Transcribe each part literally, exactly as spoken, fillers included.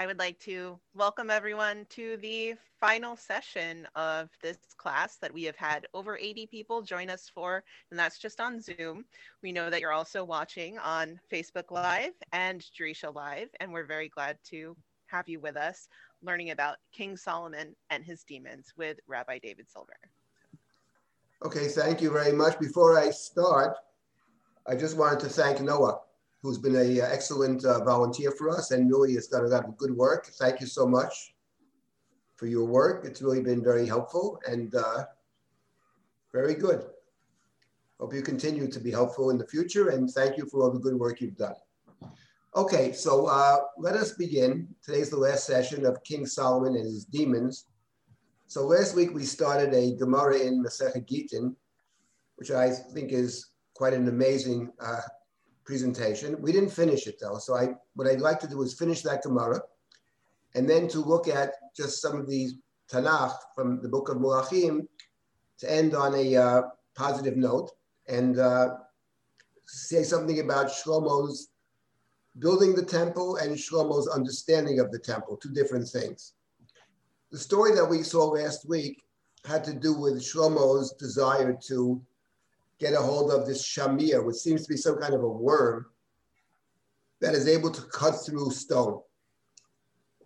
I would like to welcome everyone to the final session of this class that we have had over eighty people join us for, and that's just on Zoom. We know that you're also watching on Facebook Live and Jerisha Live, and we're very glad to have you with us learning about King Solomon and his demons with Rabbi David Silber. Okay, thank you very much. Before I start, I just wanted to thank Noah, who's been an excellent uh, volunteer for us and really has done a lot of good work. Thank you so much for your work. It's really been very helpful and uh, very good. Hope you continue to be helpful in the future, and thank you for all the good work you've done. Okay, so uh, let us begin. Today's the last session of King Solomon and his demons. So last week we started a Gemara in Masechet Gitin, which I think is quite an amazing uh, presentation. We didn't finish it though. So I, what I'd like to do is finish that Gemara and then to look at just some of the Tanakh from the book of Melachim to end on a uh, positive note and uh, say something about Shlomo's building the temple and Shlomo's understanding of the temple, two different things. The story that we saw last week had to do with Shlomo's desire to get a hold of this shamir, which seems to be some kind of a worm that is able to cut through stone.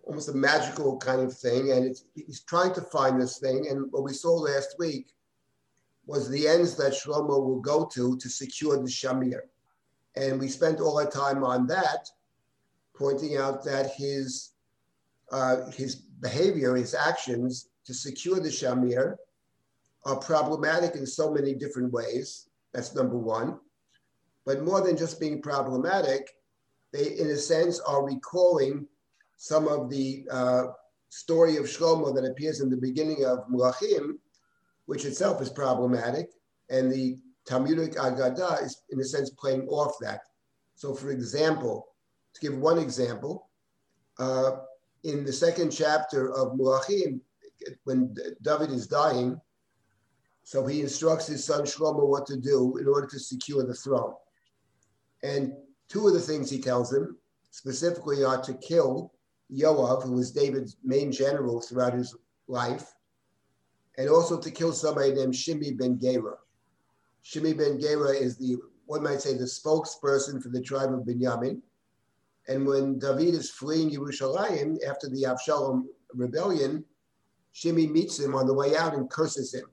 Almost a magical kind of thing. And it's, he's trying to find this thing. And what we saw last week was the ends that Shlomo will go to to secure the shamir. And we spent all our time on that, pointing out that his, uh, his behavior, his actions to secure the shamir are problematic in so many different ways. That's number one. But more than just being problematic, they, in a sense, are recalling some of the uh, story of Shlomo that appears in the beginning of Melachim, which itself is problematic. And the Talmudic Agadah is, in a sense, playing off that. So for example, to give one example, uh, in the second chapter of Melachim, when David is dying, so he instructs his son Shlomo what to do in order to secure the throne. And two of the things he tells him specifically are to kill Yoav, who was David's main general throughout his life, and also to kill somebody named Shimi ben Gera. Shimi ben Gera is the, one might say, the spokesperson for the tribe of Binyamin. And when David is fleeing Yerushalayim after the Absalom rebellion, Shimi meets him on the way out and curses him.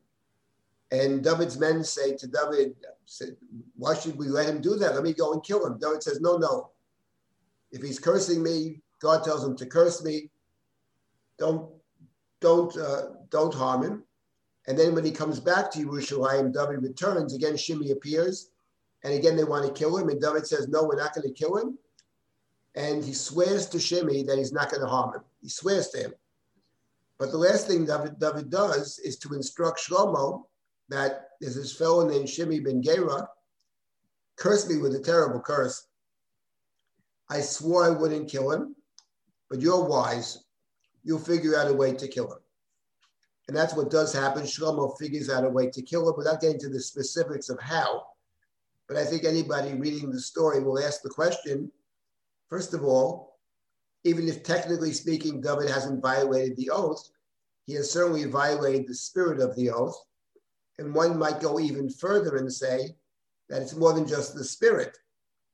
And David's men say to David, why should we let him do that? Let me go and kill him. David says, no, no. If he's cursing me, God tells him to curse me. Don't, don't, uh, don't harm him. And then when he comes back to Yerushalayim, David returns. Again, Shimei appears. And again, they want to kill him. And David says, no, we're not going to kill him. And he swears to Shimei that he's not going to harm him. He swears to him. But the last thing David, David does is to instruct Shlomo that there's this fellow named Shimi ben Gera, cursed me with a terrible curse. I swore I wouldn't kill him, but you're wise. You'll figure out a way to kill him. And that's what does happen. Shlomo figures out a way to kill him without getting to the specifics of how. But I think anybody reading the story will ask the question, first of all, even if technically speaking, David hasn't violated the oath, he has certainly violated the spirit of the oath. And one might go even further and say that it's more than just the spirit.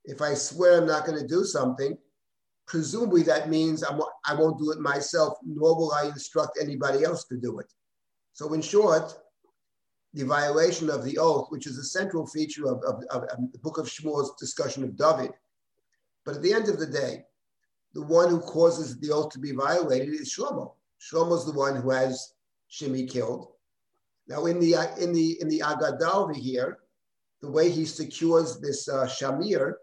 If I swear I'm not going to do something, presumably that means I'm, I won't do it myself, nor will I instruct anybody else to do it. So in short, the violation of the oath, which is a central feature of, of, of, of the book of Shmuel's discussion of David. But at the end of the day, the one who causes the oath to be violated is Shlomo. Shlomo's the one who has Shimei killed. Now, in the in the in the Agadah over here, the way he secures this uh, shamir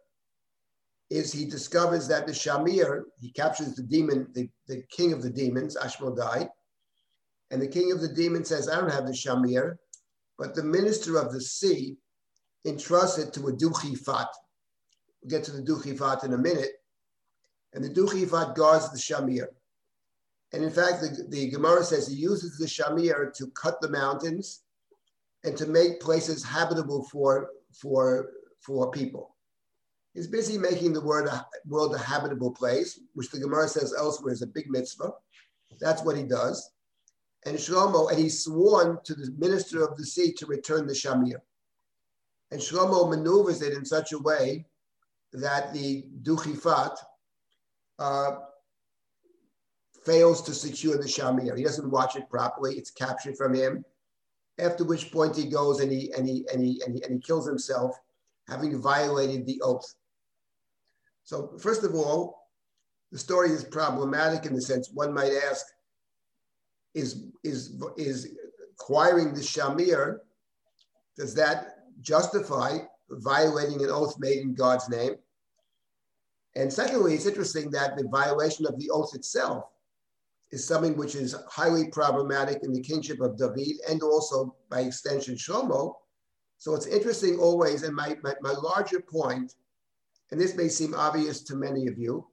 is he discovers that the shamir, he captures the demon, the, the king of the demons, Ashmedai, and the king of the demons says, "I don't have the shamir," but the minister of the sea entrusts it to a Duchifat. We'll get to the Duchifat in a minute, and the Duchifat guards the shamir. And in fact, the, the Gemara says he uses the shamir to cut the mountains and to make places habitable for, for, for people. is busy making the word a, world a habitable place, which the Gemara says elsewhere is a big mitzvah. That's what he does. And Shlomo, and he's sworn to the minister of the sea to return the shamir. And Shlomo maneuvers it in such a way that the Duchifat uh, fails to secure the shamir. He doesn't watch it properly. It's captured from him. After which point he goes and he and he and he and he, and he kills himself, having violated the oath. So first of all, the story is problematic in the sense one might ask, is is is acquiring the shamir, does that justify violating an oath made in God's name? And secondly, it's interesting that the violation of the oath itself is something which is highly problematic in the kingship of David and also by extension Shlomo. So it's interesting always, and my, my, my larger point, and this may seem obvious to many of you,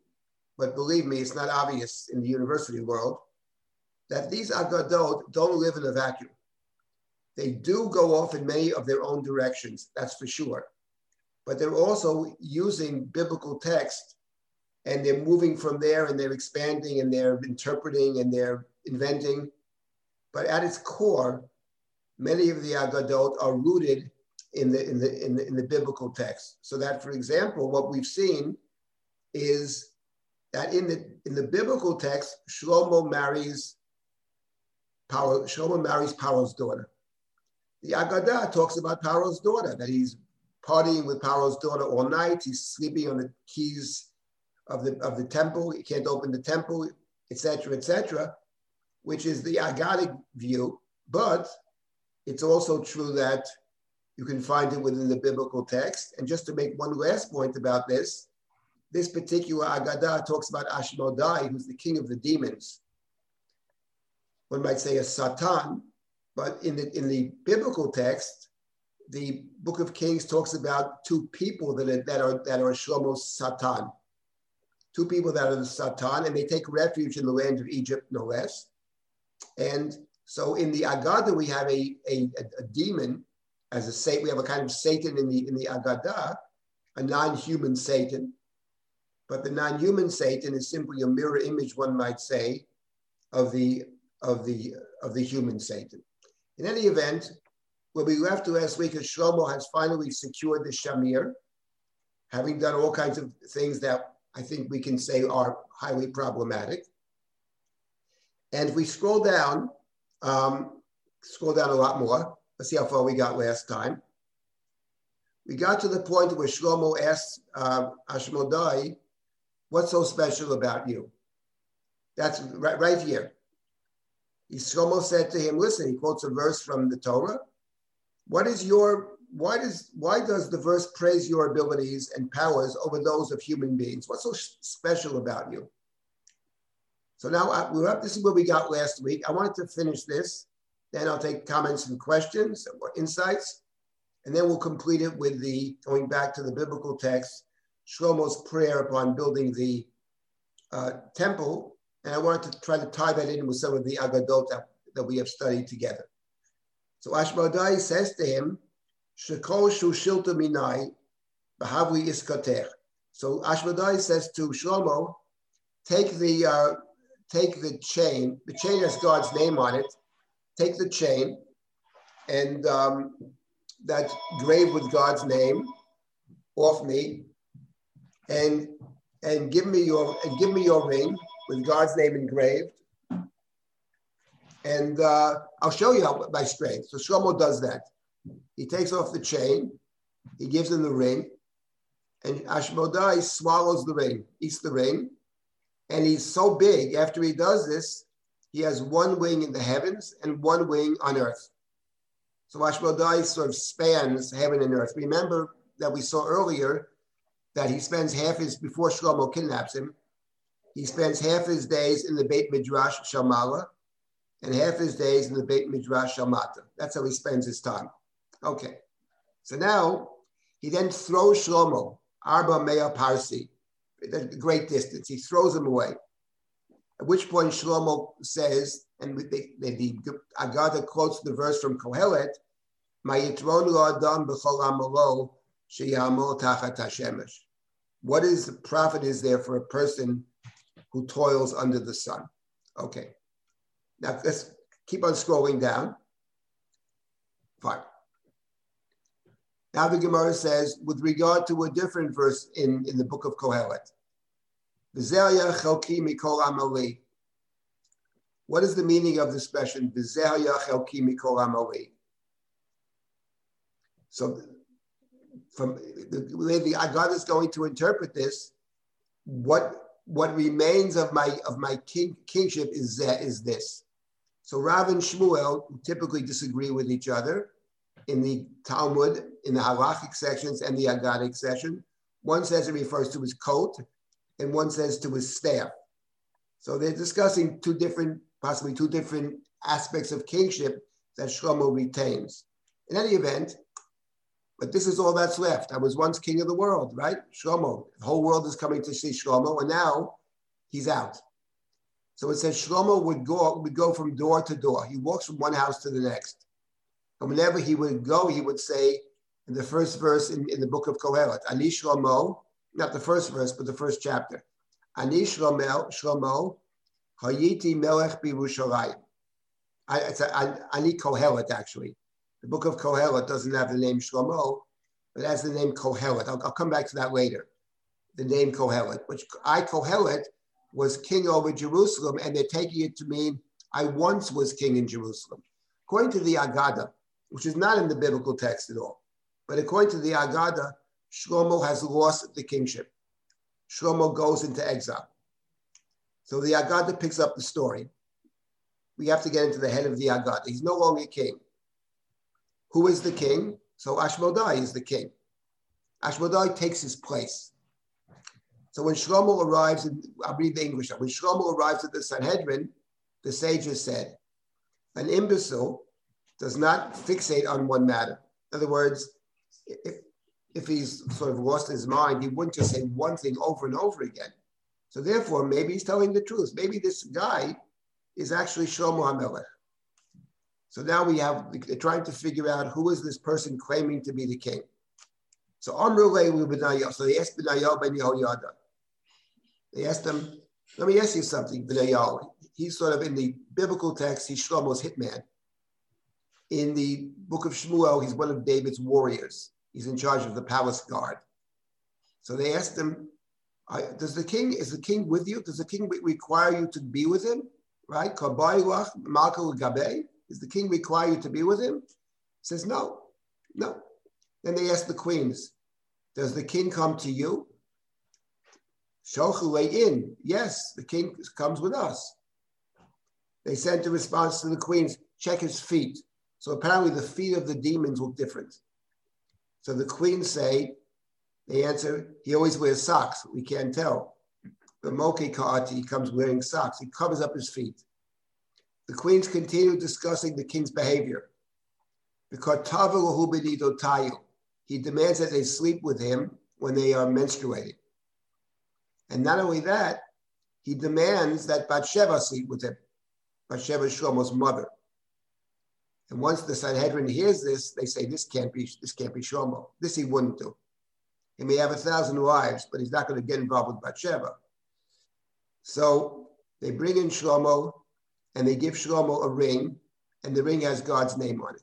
but believe me, it's not obvious in the university world, that these Agadot don't live in a vacuum. They do go off in many of their own directions, that's for sure. But they're also using biblical text and they're moving from there and they're expanding and they're interpreting and they're inventing. But at its core, many of the Agadot are rooted in the, in the, in the, in the biblical text. So that, for example, what we've seen is that in the, in the biblical text, Shlomo marries Pharaoh, Shlomo marries Pharaoh's daughter. The Agadah talks about Pharaoh's daughter, that he's partying with Pharaoh's daughter all night. He's sleeping on the keys of the, of the temple. He can't open the temple, et cetera, et cetera, which is the Agadic view. But it's also true that you can find it within the biblical text. And just to make one last point about this, this particular Agadah talks about Ashmedai, who's the king of the demons. One might say a Satan. But in the, in the biblical text, the Book of Kings talks about two people that are, that are, that are Shlomo's Satan. Two people that are the Satan, and they take refuge in the land of Egypt, no less. And so in the Agadah, we have a, a, a demon as a Satan. We have a kind of Satan in the, in the Agadah, a non-human Satan. But the non-human Satan is simply a mirror image, one might say, of the, of the, of the human Satan. In any event, what we left last week is Shlomo has finally secured the shamir, having done all kinds of things that I think we can say are highly problematic. And if we scroll down, um, scroll down a lot more, let's see how far we got last time. We got to the point where Shlomo asks uh, Ashmedai, what's so special about you? That's right, right here. Shlomo said to him, listen, he quotes a verse from the Torah. What is your, why does, why does the verse praise your abilities and powers over those of human beings? What's so special about you? So now I, we're up, this is what we got last week. I wanted to finish this, then I'll take comments and questions or insights, and then we'll complete it with the, going back to the biblical text, Shlomo's prayer upon building the uh, temple. And I wanted to try to tie that in with some of the Agadot that, that we have studied together. So Ashmedai says to him, so Ashmedai says to Shlomo, take the, uh, take the chain, the chain has God's name on it, take the chain and um, that grave with God's name off me and, and, give me your, and give me your ring with God's name engraved. And uh, I'll show you how, my strength. So Shlomo does that. He takes off the chain, he gives him the ring, and Ashmedai swallows the ring, eats the ring. And he's so big, after he does this, he has one wing in the heavens and one wing on earth. So Ashmedai sort of spans heaven and earth. Remember that we saw earlier that he spends half his, before Shlomo kidnaps him, he spends half his days in the Beit Midrash Shamala and half his days in the Beit Midrash Shamata. That's how he spends his time. Okay. So now he then throws Shlomo, Arba Mea Parsi, a great distance. He throws him away. At which point Shlomo says, and the, the, the Agadah quotes the verse from Kohelet, "Ma yitron lo adam b'chol amalo sheyamol tachat hashemesh." what is the profit is there for a person who toils under the sun? Okay. Now let's keep on scrolling down. Fine. Now the Gemara says, with regard to a different verse in, in the book of Kohelet, what is the meaning of the expression? So from the way the God is going to interpret this, what what remains of my of my king, kingship is that, is this. So Rav and Shmuel typically disagree with each other in the Talmud, in the halachic sections and the agadic section. One says it refers to his coat, and one says to his staff. So they're discussing two different, possibly two different aspects of kingship that Shlomo retains. In any event, but this is all that's left. I was once king of the world, right? Shlomo, the whole world is coming to see Shlomo, and now he's out. So it says Shlomo would go, would go from door to door. He walks from one house to the next. And whenever he would go, he would say, in the first verse in, in the book of Kohelet, Ani Shlomo, not the first verse, but the first chapter. Ani Shlomo, Shlomo, Hayiti Melech Birushalayim. It's Ani Kohelet, actually. The book of Kohelet doesn't have the name Shlomo, but it has the name Kohelet. I'll, I'll come back to that later. The name Kohelet, which I, Kohelet, was king over Jerusalem, and they're taking it to mean I once was king in Jerusalem. According to the Agada, which is not in the biblical text at all, but according to the Agada, Shlomo has lost the kingship. Shlomo goes into exile. So the Agada picks up the story. We have to get into the head of the Agada. He's no longer king. Who is the king? So Ashmedai is the king. Ashmedai takes his place. So when Shlomo arrives, in, I'll read the English. When Shlomo arrives at the Sanhedrin, the sages said, an imbecile does not fixate on one matter. In other words, if If he's sort of lost his mind, he wouldn't just say one thing over and over again. So therefore, maybe he's telling the truth. Maybe this guy is actually Shlomo HaMelech. So now we have, they're trying to figure out who is this person claiming to be the king. So Amru Lehu B'nayah, so they asked B'nayah ben Yehoyada. They asked him, let me ask you something, B'nayah. He's sort of in the biblical text, he's Shlomo's hitman. In the book of Shmuel, he's one of David's warriors. He's in charge of the palace guard. So they asked him, does the king, is the king with you? Does the king re- require you to be with him? Right? Does the king require you to be with him? He says, no, no. Then they asked the queens, does the king come to you? In. Yes, the king comes with us. They sent a response to the queens, check his feet. So apparently the feet of the demons look different. So the queens say, they answer, he always wears socks. We can't tell. But Moki Ka'ati, he comes wearing socks. He covers up his feet. The queens continue discussing the king's behavior. He demands that they sleep with him when they are menstruating. And not only that, he demands that Batsheva sleep with him. Batsheva is Shlomo's mother. And once the Sanhedrin hears this, they say, this can't be, this can't be Shlomo. This he wouldn't do. He may have a thousand wives, but he's not going to get involved with Batsheva. So they bring in Shlomo, and they give Shlomo a ring, and the ring has God's name on it.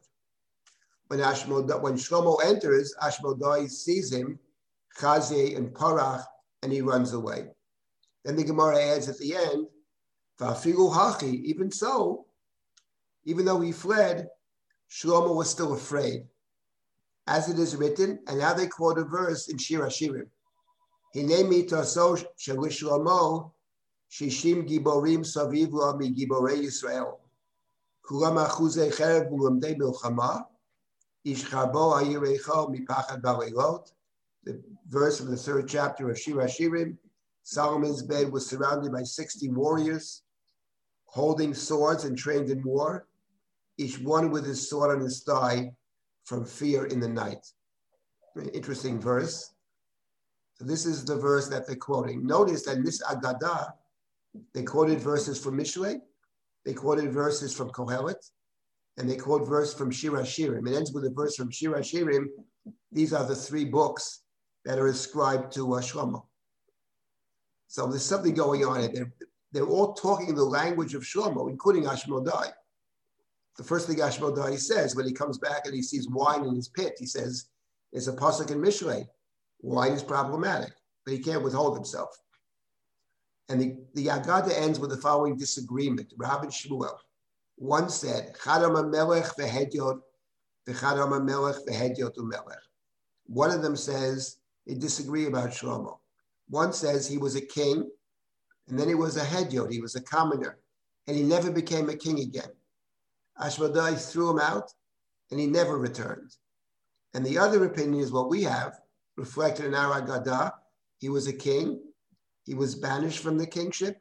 When, Ashmedai, when Shlomo enters, Ashmedai sees him, Chazeh and Parach, and he runs away. Then the Gemara adds at the end, Va'afilu hachi, even so, even though he fled, Shlomo was still afraid. As it is written, and now they quote a verse in Shir Hashirim. Hinei mitaso shel Shlomo, shishim giborim saviv lo mi giborei Yisrael. Kulam achuzei cherev ulamdei milchama, ish chabo hayirecho mipachad baleilot. The verse from the third chapter of Shir Hashirim. Solomon's bed was surrounded by sixty warriors, holding swords and trained in war, each one with his sword on his thigh from fear in the night. An interesting verse. So this is the verse that they're quoting. Notice that in this Agadah, they quoted verses from Mishle, they quoted verses from Kohelet, and they quote verse from Shir Hashirim. It ends with a verse from Shir Hashirim. These are the three books that are ascribed to uh, Shlomo. So there's something going on. They're, they're all talking the language of Shlomo, including Ashmedai. The first thing Ashmedai says when he comes back and he sees wine in his pit, he says, it's a pasuk in Mishle. Wine is problematic, but he can't withhold himself. And the, the Agada ends with the following disagreement, Rab and Shmuel. One said, one of them says, they disagree about Shlomo. One says he was a king, and then he was a hedyot, he was a commoner, and he never became a king again. Ashmedai threw him out, and he never returned. And the other opinion is what we have, reflected in our Agadah. He was a king, he was banished from the kingship,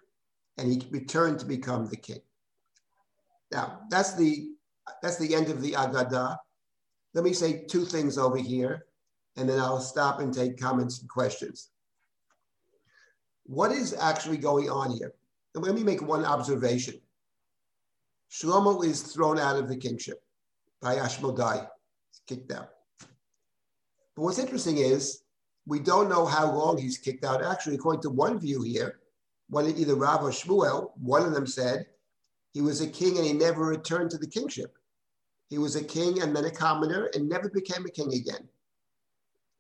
and he returned to become the king. Now, that's the, that's the end of the Agadah. Let me say two things over here, and then I'll stop and take comments and questions. What is actually going on here? And let me make one observation. Shlomo is thrown out of the kingship by Ashmedai. He's kicked out. But what's interesting is we don't know how long he's kicked out. Actually, according to one view here, one either Rav or Shmuel, one of them said he was a king and he never returned to the kingship. He was a king and then a commoner and never became a king again.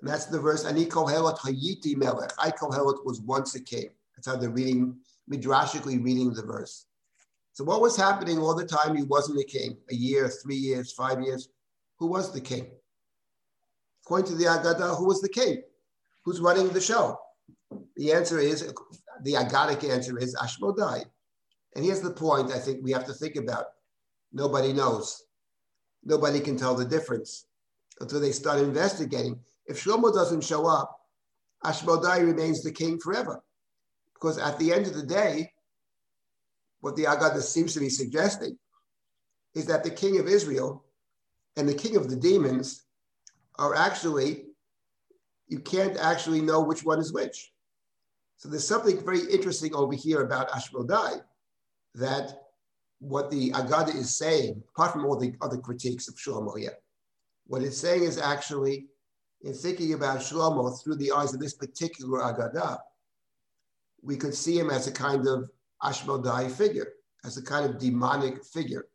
And that's the verse, Ani Kohelet Hayiti Melech. I Kohelet was once a king. That's how they're reading, midrashically reading the verse. So what was happening all the time he wasn't a king? A year, three years, five years. Who was the king? According to the Agadah, who was the king? Who's running the show? The answer is, the Agadic answer is Ashmedai. And here's the point I think we have to think about. Nobody knows. Nobody can tell the difference until they start investigating. If Shlomo doesn't show up, Ashmedai remains the king forever. Because at the end of the day, what the Agadah seems to be suggesting is that the king of Israel and the king of the demons are actually, you can't actually know which one is which. So there's something very interesting over here about Ashmedai, that what the Agadah is saying, apart from all the other critiques of Shlomo here, what it's saying is actually, in thinking about Shlomo through the eyes of this particular Agadah, we could see him as a kind of Ashmedai figure, as a kind of demonic figure,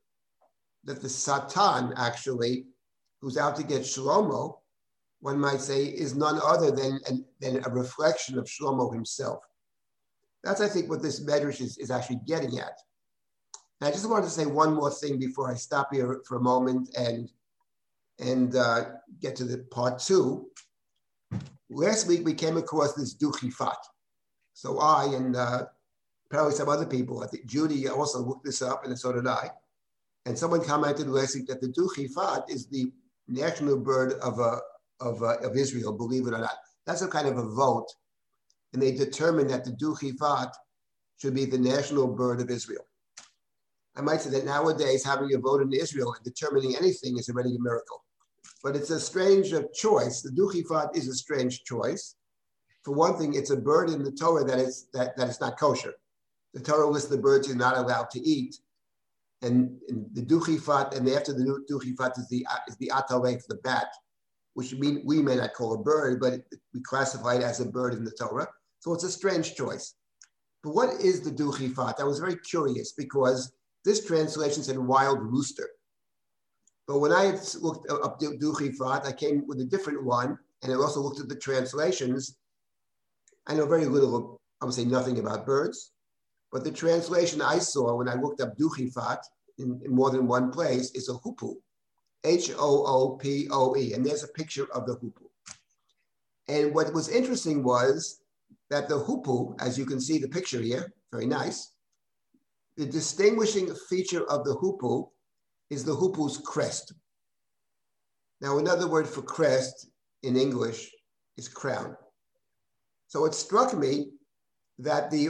that the Satan actually, who's out to get Shlomo, one might say, is none other than, than a reflection of Shlomo himself. That's, I think, what this medrash is, is actually getting at. And I just wanted to say one more thing before I stop here for a moment and and uh, get to the part two. Last week, we came across this Duchifat. So I and uh, probably some other people, I think Judy also looked this up, and so did I. And someone commented last week that the Duchifat is the national bird of, uh, of, uh, of Israel, believe it or not. That's a kind of a vote. And they determined that the Duchifat should be the national bird of Israel. I might say that nowadays, having a vote in Israel and determining anything is already a miracle. But it's a strange choice. The Duchifat is a strange choice. For one thing, it's a bird in the Torah that is that, that is not kosher. The Torah lists the birds you're not allowed to eat, and, and the Duchifat, and after the Duchifat is the is the atalef, the bat, which mean we may not call a bird, but it, we classify it as a bird in the Torah. So it's a strange choice. But what is the Duchifat? I was very curious because this translation said wild rooster. But when I looked up Duchifat, I came with a different one, and I also looked at the translations. I know very little, I would say nothing about birds, but the translation I saw when I looked up Duchifat in, in more than one place is a hoopoe, H O O P O E, and there's a picture of the hoopoe. And what was interesting was that the hoopoe, as you can see the picture here, very nice, the distinguishing feature of the hoopoe is the hoopoe's crest. Now, another word for crest in English is crown. So it struck me that the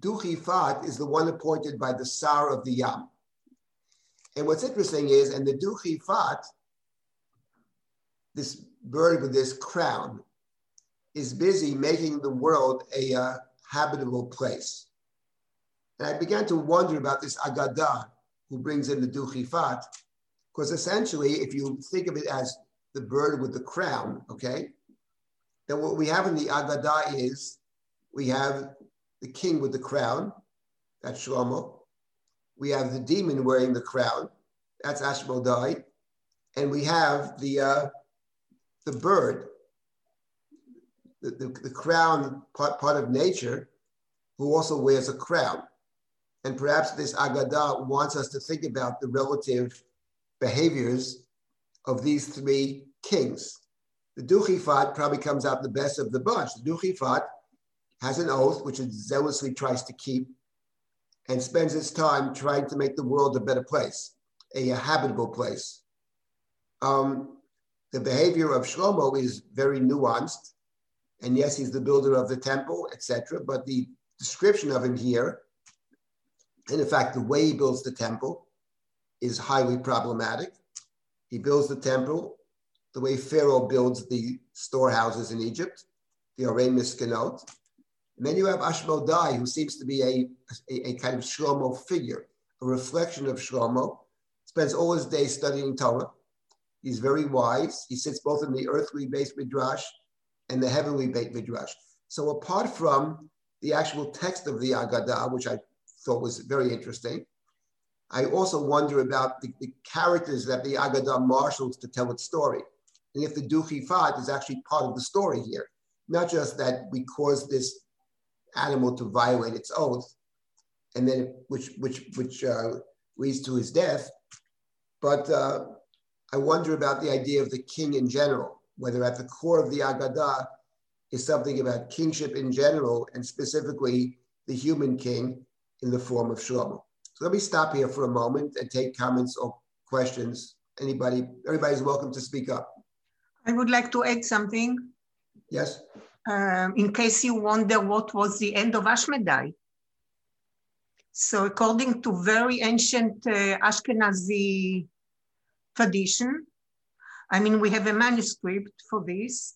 Duchifat is the one appointed by the Tsar of the Yam. And what's interesting is, and the Duchifat, this bird with this crown, is busy making the world a uh, habitable place. And I began to wonder about this Agadah who brings in the Duchifat, because essentially, if you think of it as the bird with the crown, okay, then what we have in the Agadah is we have the king with the crown, that's Shlomo. We have the demon wearing the crown, that's Ashmedai. And we have the uh, the bird, the, the, the crown part, part of nature, who also wears a crown. And perhaps this Agadah wants us to think about the relative behaviors of these three kings. The Duchifat probably comes out the best of the bunch. The Duchifat has an oath, which it zealously tries to keep, and spends its time trying to make the world a better place, a, a habitable place. Um, the behavior of Shlomo is very nuanced. And yes, he's the builder of the temple, et cetera. But the description of him here, and in fact, the way he builds the temple, is highly problematic. He builds the temple the way Pharaoh builds the storehouses in Egypt, the Arba Mea Parsi. And then you have Ashmedai, who seems to be a, a, a kind of Shlomo figure, a reflection of Shlomo, spends all his day studying Torah. He's very wise. He sits both in the earthly Beit Midrash and the heavenly Beit Midrash. So apart from the actual text of the Agadah, which I thought was very interesting, I also wonder about the, the characters that the Agadah marshals to tell its story. And if the Duchifat is actually part of the story here, not just that we caused this animal to violate its oath, and then which which which uh, leads to his death, but uh, I wonder about the idea of the king in general, whether at the core of the Agadah is something about kingship in general, and specifically the human king in the form of Shlomo. So let me stop here for a moment and take comments or questions. Anybody, everybody's welcome to speak up. I would like to add something. Yes. Um, in case you wonder what was the end of Ashmedai. So according to very ancient uh, Ashkenazi tradition, I mean, we have a manuscript for this.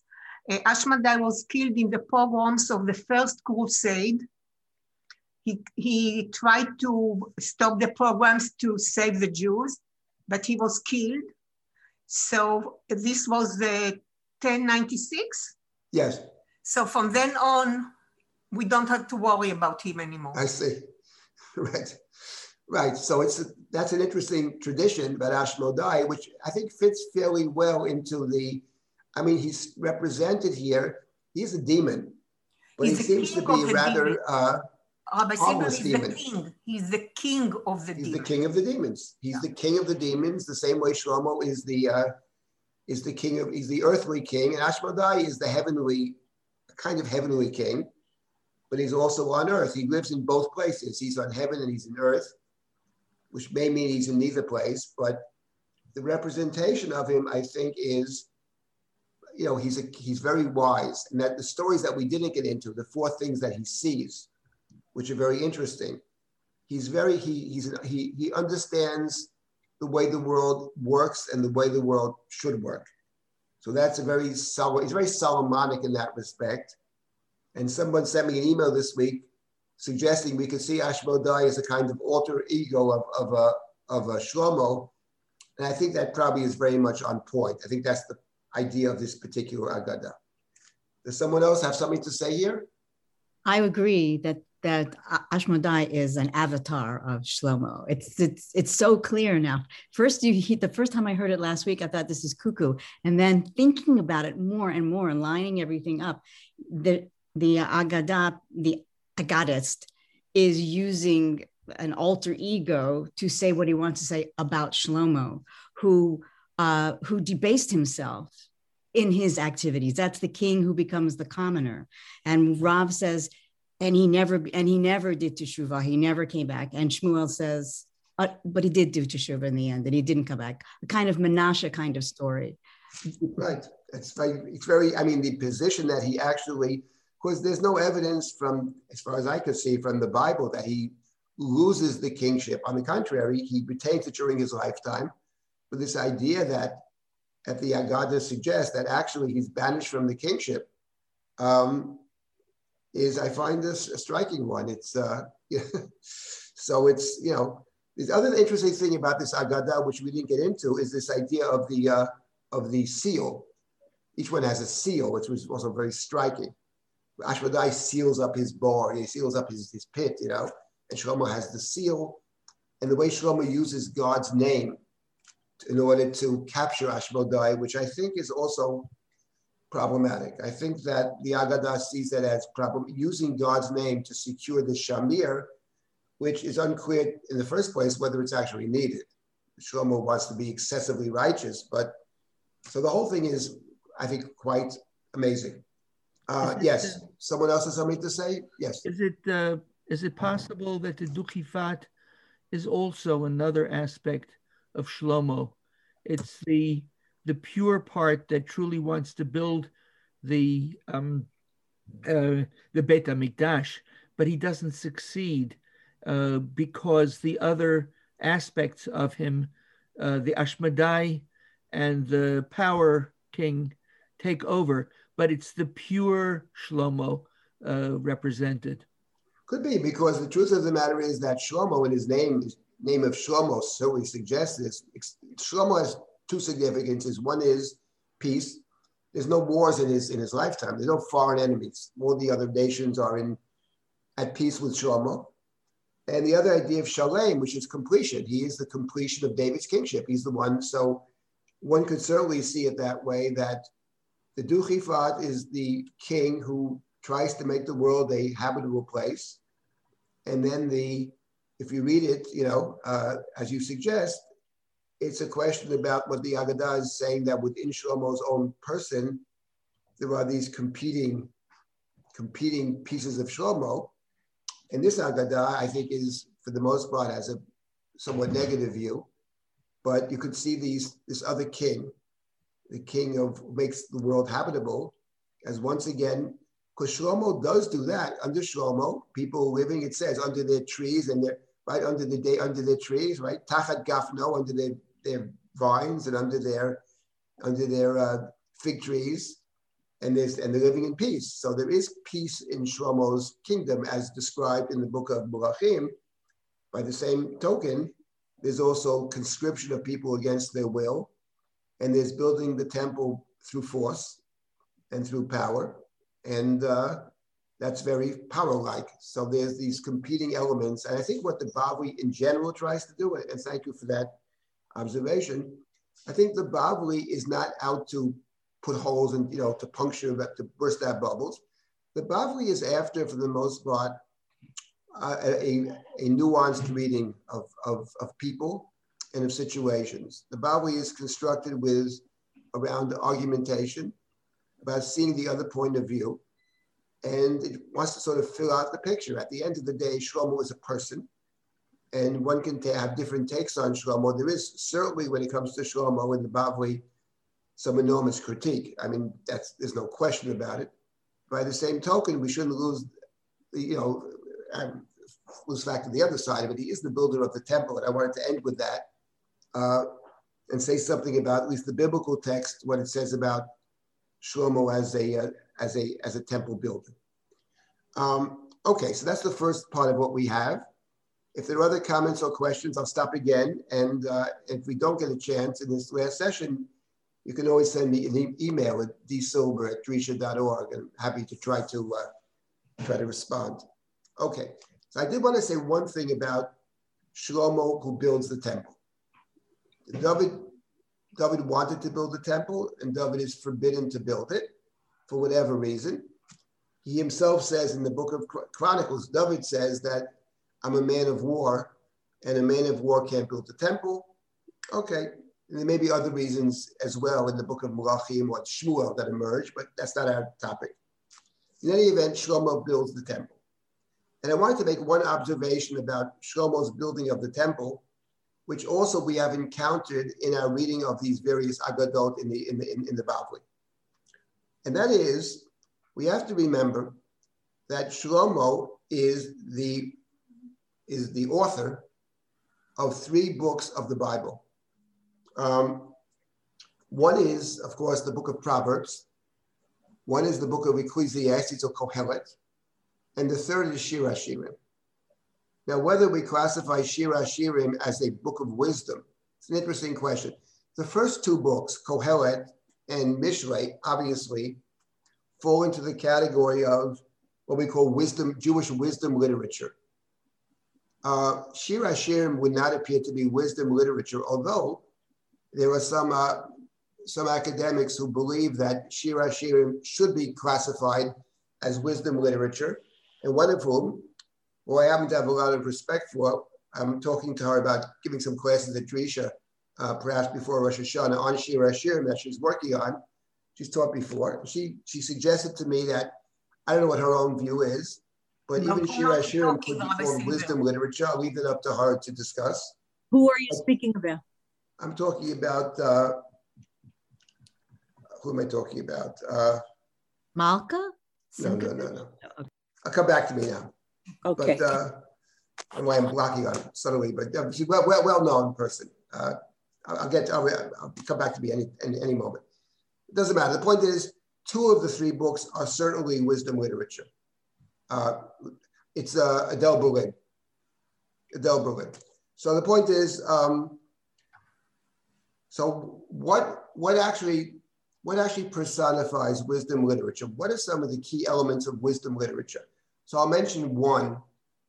Uh, Ashmedai was killed in the pogroms of the First Crusade. He, he tried to stop the pogroms to save the Jews, but he was killed. So this was the ten ninety-six? Yes. So from then on, we don't have to worry about him anymore. I see. Right. Right. So it's a, that's an interesting tradition about Ashmedai, which I think fits fairly well into the, I mean, he's represented here. He's a demon, but he's he seems to be rather... Uh, Rabbi Silber is demon. the king. He's the king of the he's demons. He's the king of the demons. He's yeah. the king of the demons, the same way Shlomo is the, uh, is the king of, he's the earthly king, and Ashmedai is the heavenly kind of heavenly king, but he's also on earth. He lives in both places. He's on heaven and he's in earth, which may mean he's in neither place, but the representation of him, I think, is, you know, he's a, he's very wise, and that the stories that we didn't get into, the four things that he sees, which are very interesting. He's very, he, he's, he, he understands the way the world works and the way the world should work. So that's a very, he's very Solomonic in that respect. And someone sent me an email this week suggesting we could see Ashmedai as a kind of alter ego of, of, a, of a Shlomo. And I think that probably is very much on point. I think that's the idea of this particular Agadah. Does someone else have something to say here? I agree that that Ashmedai is an avatar of Shlomo. It's it's it's so clear now. First, you he, the first time I heard it last week, I thought this is cuckoo, and then thinking about it more and more and lining everything up, the the Agadah, the Agadist, is using an alter ego to say what he wants to say about Shlomo, who uh, who debased himself in his activities. That's the king who becomes the commoner, and Rav says. And he never and he never did teshuvah. He never came back. And Shmuel says, uh, but he did do teshuvah in the end, and he didn't come back. A kind of Menashe kind of story. Right. It's very, it's very. I mean, the position that he actually, because there's no evidence from, as far as I could see, from the Bible that he loses the kingship. On the contrary, he retains it during his lifetime. But this idea that, that the Agadah suggests that actually he's banished from the kingship. Um, is I find this a striking one. It's, uh, yeah. So it's, you know, the other interesting thing about this Agadah, which we didn't get into, is this idea of the, uh, of the seal. Each one has a seal, which was also very striking. Ashmedai seals up his bar, he seals up his, his pit, you know, and Shlomo has the seal. And the way Shlomo uses God's name in order to capture Ashmedai, which I think is also problematic. I think that the Agadah sees it as problem, using God's name to secure the shamir, which is unclear in the first place whether it's actually needed. Shlomo wants to be excessively righteous, but so the whole thing is, I think, quite amazing. Uh, yes, the, someone else has something to say? Yes. Is it uh, is it possible that the Duchifat is also another aspect of Shlomo? It's the the pure part that truly wants to build the um, uh, the Beit Midrash, but he doesn't succeed uh, because the other aspects of him, uh, the Ashmedai and the power king, take over. But it's the pure Shlomo uh, represented. Could be, because the truth of the matter is that Shlomo, in his name, his name of Shlomo, so he suggests this. Shlomo has two significances. One is peace. There's no wars in his in his lifetime. There's no foreign enemies. All the other nations are in at peace with Shlomo. And the other idea of Shalem, which is completion. He is the completion of David's kingship. He's the one. So one could certainly see it that way, that the Duchifat is the king who tries to make the world a habitable place. And then the, if you read it, you know, uh, as you suggest, it's a question about what the Agadah is saying, that within Shlomo's own person, there are these competing, competing pieces of Shlomo. And this Agadah, I think, is, for the most part, has a somewhat negative view, but you could see these, this other king, the king of makes the world habitable, as once again, because Shlomo does do that. Under Shlomo, people living, it says, under their trees and their, right under the day, under their trees, right? Tachat gafno, under their, their vines and under their under their uh, fig trees, and there's and they're living in peace. So there is peace in Shlomo's kingdom, as described in the book of Melachim. By the same token, there's also conscription of people against their will. And there's building the temple through force and through power. And uh, that's very power-like. So there's these competing elements. And I think what the Bavli in general tries to do, and thank you for that observation, I think the Bavli is not out to put holes and, you know, to puncture, to burst out bubbles. The Bavli is after, for the most part, uh, a, a nuanced reading of, of, of people and of situations. The Bavli is constructed with around argumentation about seeing the other point of view. And it wants to sort of fill out the picture. At the end of the day, Shlomo is a person, and one can ta- have different takes on Shlomo. There is certainly, when it comes to Shlomo and the Bavli, some enormous critique. I mean, that's, there's no question about it. By the same token, we shouldn't lose, you know, um, lose fact of the other side of it. He is the builder of the temple, and I wanted to end with that. Uh, and say something about at least the biblical text, what it says about Shlomo as a uh, as a as a temple builder. Um, okay, so that's the first part of what we have. If there are other comments or questions, I'll stop again. And uh, if we don't get a chance in this last session, you can always send me an e- email at d silber at drisha dot org, and I'm happy to try to uh, try to respond. Okay, so I did want to say one thing about Shlomo who builds the temple. David, David wanted to build the temple, and David is forbidden to build it for whatever reason. He himself says in the book of Chronicles, David says that I'm a man of war, and a man of war can't build the temple. Okay, and there may be other reasons as well in the book of Melachim or Shmuel that emerge, but that's not our topic. In any event, Shlomo builds the temple. And I wanted to make one observation about Shlomo's building of the temple, which also we have encountered in our reading of these various Agadot in the, in the, in, in the Bavli. And that is, we have to remember that Shlomo is the, is the author of three books of the Bible. Um, one is, of course, the book of Proverbs. One is the book of Ecclesiastes or Kohelet. And the third is Shir Hashirim. Now, whether we classify Shir Hashirim as a book of wisdom, it's an interesting question. The first two books, Kohelet and Mishle, obviously fall into the category of what we call wisdom, Jewish wisdom literature. Uh, Shir Hashirim would not appear to be wisdom literature, although there are some uh, some academics who believe that Shir Hashirim should be classified as wisdom literature, and one of whom, who I happen to have a lot of respect for, I'm talking to her about giving some classes at Drisha, uh, perhaps before Rosh Hashanah, on Shir Hashirim that she's working on. She's taught before. She she suggested to me that, I don't know what her own view is, but even Shir Hashirim could be formed wisdom literature. I'll leave it up to her to discuss. Who are you I, speaking about? I'm talking about, uh, who am I talking about? Uh, Malka? No, no, no, no. Okay. I'll come back to me now. Okay. But, uh, I don't know why I'm blocking on it suddenly, but uh, she's a well, well, well-known person. Uh, I'll get, I'll, I'll come back to me any, any, any moment. It doesn't matter. The point is, two of the three books are certainly wisdom literature. Uh, it's uh, Adele Berlin. Adele Berlin. So the point is, um, so what what actually what actually personifies wisdom literature? What are some of the key elements of wisdom literature? So I'll mention one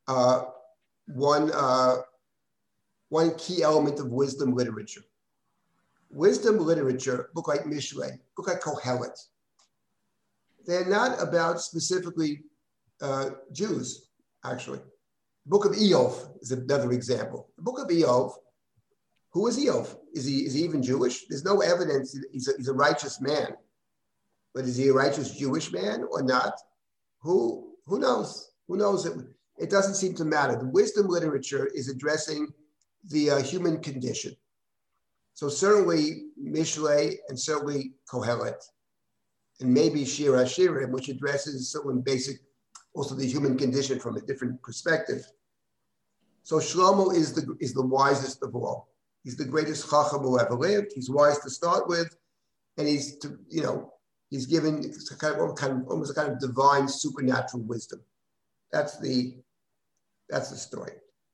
uh, one uh, one key element of wisdom literature. Wisdom literature, book like Mishle, book like Kohelet, they're not about specifically uh, Jews, actually. The book of Yoav is another example. The book of Yoav, who is Yoav? Is he, is he even Jewish? There's no evidence. He's a, he's a righteous man. But is he a righteous Jewish man or not? Who, who knows? Who knows? It, it doesn't seem to matter. The wisdom literature is addressing the uh, human condition. So certainly Mishle and certainly Kohelet, and maybe Shir Hashirim, which addresses certain basic, also the human condition from a different perspective. So Shlomo is the, is the wisest of all. He's the greatest chacham who ever lived. He's wise to start with, and he's to, you know he's given a kind of, kind of almost a kind of divine supernatural wisdom. That's the that's the story.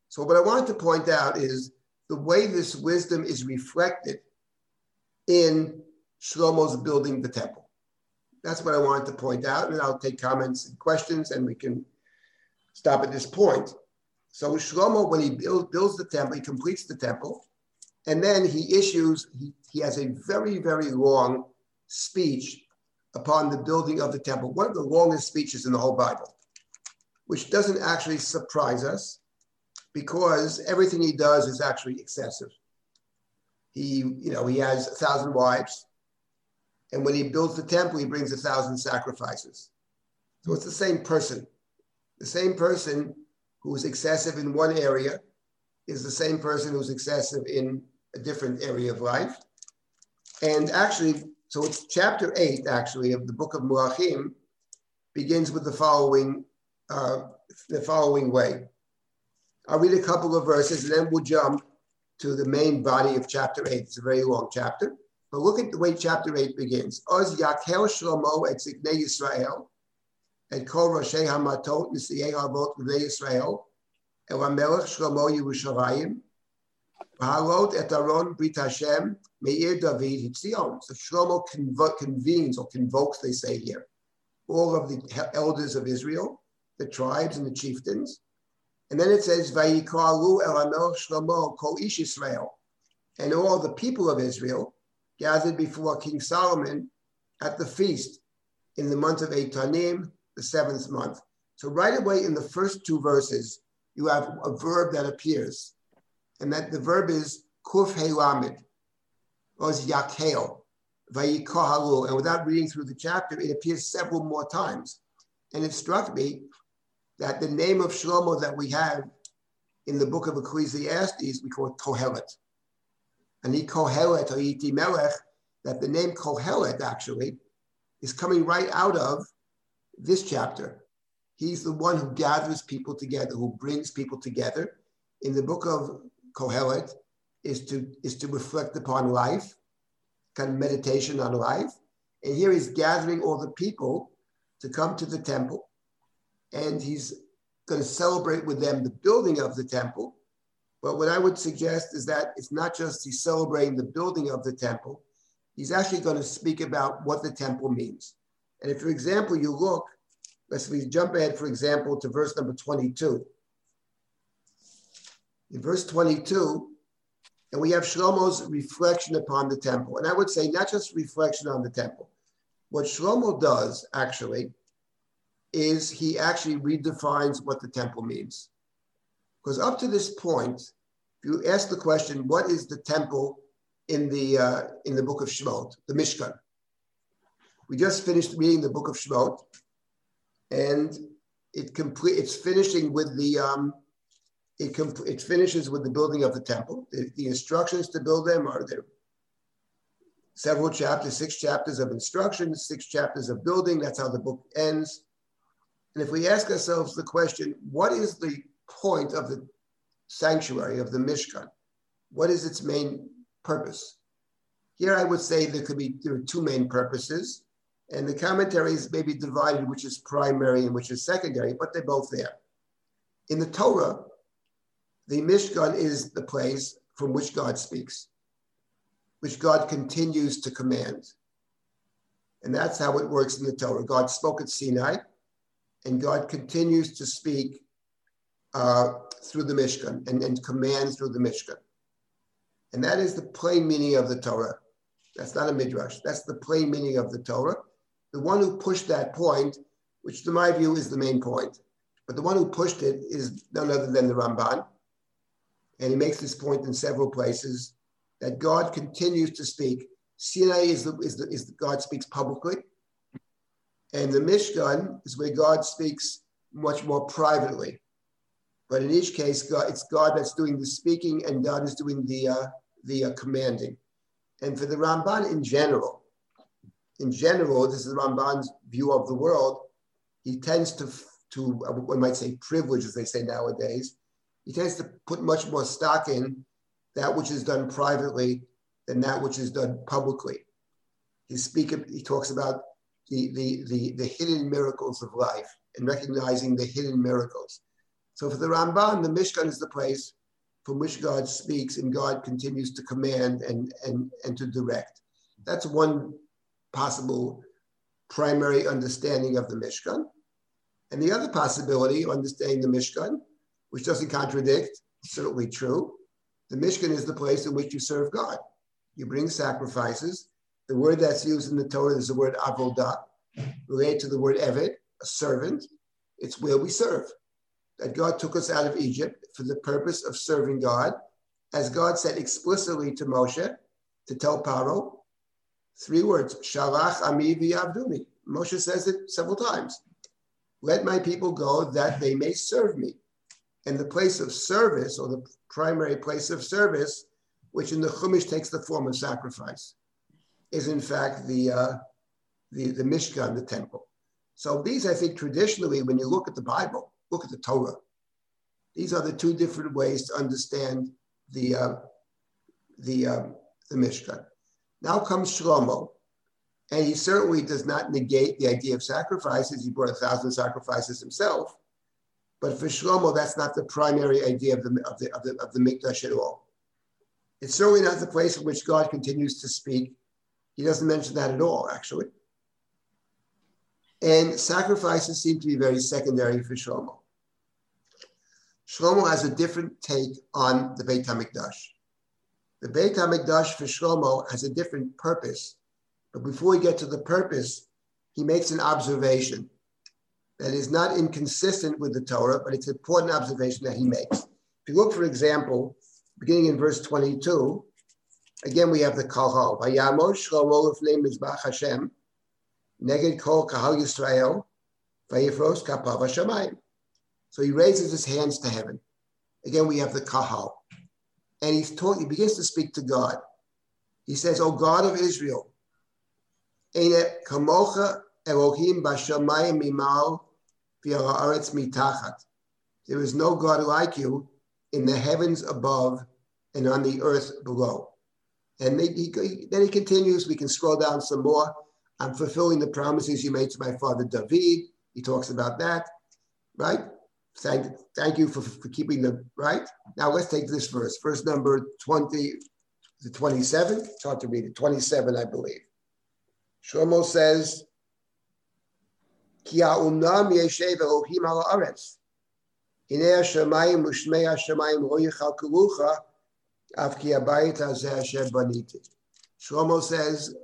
So what I wanted to point out is the way this wisdom is reflected in Shlomo's building the temple. That's what I wanted to point out, and I'll take comments and questions, and we can stop at this point. So Shlomo, when he build, builds the temple, he completes the temple, and then he issues, he, he has a very, very long speech upon the building of the temple, one of the longest speeches in the whole Bible, which doesn't actually surprise us, because everything he does is actually excessive. He, you know, he has a thousand wives, and when he builds the temple, he brings a thousand sacrifices. So it's the same person. The same person who's excessive in one area is the same person who's excessive in a different area of life. And actually, so it's chapter eight, actually, of the book of Melachim begins with the following, uh, the following way. I'll read a couple of verses, and then we'll jump to the main body of chapter eight. It's a very long chapter, but look at the way chapter eight begins. Oz yakel Shlomo et ziknei Yisrael, et kol roshei hamatot nesiei harvot bnei Yisrael, el hamelech Shlomo Yerushalayim, v'halot et Aron brit Hashem me'ir David hitzion. So Shlomo convo convenes, or convokes, they say here, all of the elders of Israel, the tribes and the chieftains. And then it says, Vayikalu el hamelech Shlomo kol ish Yisrael. And all the people of Israel gathered before King Solomon at the feast in the month of Etanim, the seventh month. So right away in the first two verses, you have a verb that appears. And that the verb is kuf heilamid, oz yakel, vayikalu. And without reading through the chapter, it appears several more times. And it struck me that the name of Shlomo that we have in the book of Ecclesiastes, we call it Kohelet. And he Kohelet, or Yiti Melech, that the name Kohelet actually is coming right out of this chapter. He's the one who gathers people together, who brings people together. In the book of Kohelet is to, is to reflect upon life, kind of meditation on life. And here he's gathering all the people to come to the temple, and he's going to celebrate with them the building of the temple. But what I would suggest is that it's not just he's celebrating the building of the temple, he's actually going to speak about what the temple means. And if, for example, you look Let's we jump ahead, for example, to verse number twenty-two. In verse twenty-two, and we have Shlomo's reflection upon the temple. And I would say not just reflection on the temple. What Shlomo does, actually, is he actually redefines what the temple means. Because up to this point, if you ask the question, what is the temple in the, uh, in the book of Shemot, the Mishkan? We just finished reading the book of Shemot, and it complete, it's finishing with the, um, it, com- it finishes with the building of the temple. The, the instructions to build them are there. Several chapters, six chapters of instructions, six chapters of building. That's how the book ends. And if we ask ourselves the question, what is the point of the sanctuary, of the Mishkan? What is its main purpose? Here I would say there could be there are two main purposes, and the commentaries may be divided, which is primary and which is secondary, but they're both there. In the Torah, the Mishkan is the place from which God speaks, which God continues to command. And that's how it works in the Torah. God spoke at Sinai, and God continues to speak uh, through the Mishkan and, and command through the Mishkan. And that is the plain meaning of the Torah. That's not a midrash. That's the plain meaning of the Torah. The one who pushed that point, which to my view is the main point, but the one who pushed it is none other than the Ramban. And he makes this point in several places, that God continues to speak. Sinai is, the, is, the, is the, God speaks publicly. And the Mishkan is where God speaks much more privately. But in each case, God, it's God that's doing the speaking, and God is doing the, uh, the uh, commanding. And for the Ramban in general, in general, this is the Ramban's view of the world. He tends to, to one might say privilege, as they say nowadays. He tends to put much more stock in that which is done privately than that which is done publicly. He, speak, he talks about the, the, the, the hidden miracles of life and recognizing the hidden miracles. So for the Ramban, the Mishkan is the place from which God speaks and God continues to command and, and, and to direct. That's one possible primary understanding of the Mishkan. And the other possibility of understanding the Mishkan, which doesn't contradict, certainly true, the Mishkan is the place in which you serve God. You bring sacrifices. The word that's used in the Torah is the word avodah, related to the word eved, a servant. It's where we serve. That God took us out of Egypt for the purpose of serving God, as God said explicitly to Moshe, to tell Pharaoh, three words, shalach ami v'yavduni. Moshe says it several times. Let my people go that they may serve me. And the place of service, or the primary place of service, which in the Chumash takes the form of sacrifice, is in fact the, uh, the, the Mishkan, the temple. So these, I think, traditionally, when you look at the Bible, look at the Torah. These are the two different ways to understand the, uh, the, uh, the Mishkan. Now comes Shlomo, and he certainly does not negate the idea of sacrifices. He brought a thousand sacrifices himself, but for Shlomo, that's not the primary idea of the, of the, of the, of the Mikdash at all. It's certainly not the place in which God continues to speak. He doesn't mention that at all, actually. And sacrifices seem to be very secondary for Shlomo. Shlomo has a different take on the Beit HaMikdash. The Beit HaMikdash for Shlomo has a different purpose. But before we get to the purpose, he makes an observation that is not inconsistent with the Torah, but it's an important observation that he makes. If you look, for example, beginning in verse twenty-two, again, we have the Kahal. Vayamo Shlomo lifnei Mizbach Hashem. Neged kol kahal Yisrael, vayifros kapav hashamayim. So he raises his hands to heaven. Again, we have the kahal, and he's taught, he begins to speak to God. He says, "O God of Israel, eine kamocha Elohim bashamayim imal v'haaretz mitachat. There is no God like you in the heavens above and on the earth below." And then he, then he continues. We can scroll down some more. I'm fulfilling the promises you made to my father David. He talks about that, right? Thank, thank you for, for keeping them, right? Now let's take this verse, verse number twenty to twenty-seven. It's hard to read it, twenty-seven, I believe. Shlomo says, Ki ha'umnam yeshev Elohim al ha'aretz. Hinei hashamayim u'shmei hashamayim lo yichalkelucha af ki habayit hazeh asher baniti. Shlomo says,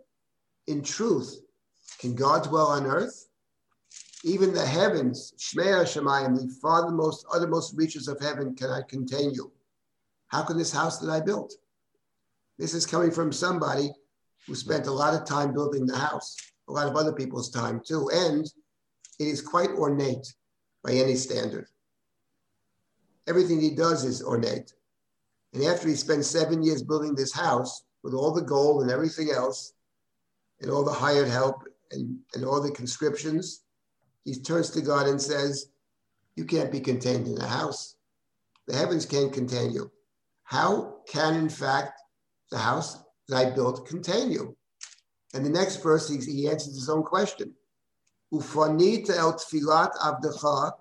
in truth, can God dwell on earth? Even the heavens, Shmei HaShemayim, the farthest, uttermost reaches of heaven cannot contain you. How can this house that I built? This is coming from somebody who spent a lot of time building the house, a lot of other people's time too, and it is quite ornate by any standard. Everything he does is ornate. And after he spent seven years building this house, with all the gold and everything else, and all the hired help and, and all the conscriptions, he turns to God and says, you can't be contained in a house. The heavens can't contain you. How can, in fact, the house that I built contain you? And the next verse, he, he answers his own question. Ufanita el tfilat avdecha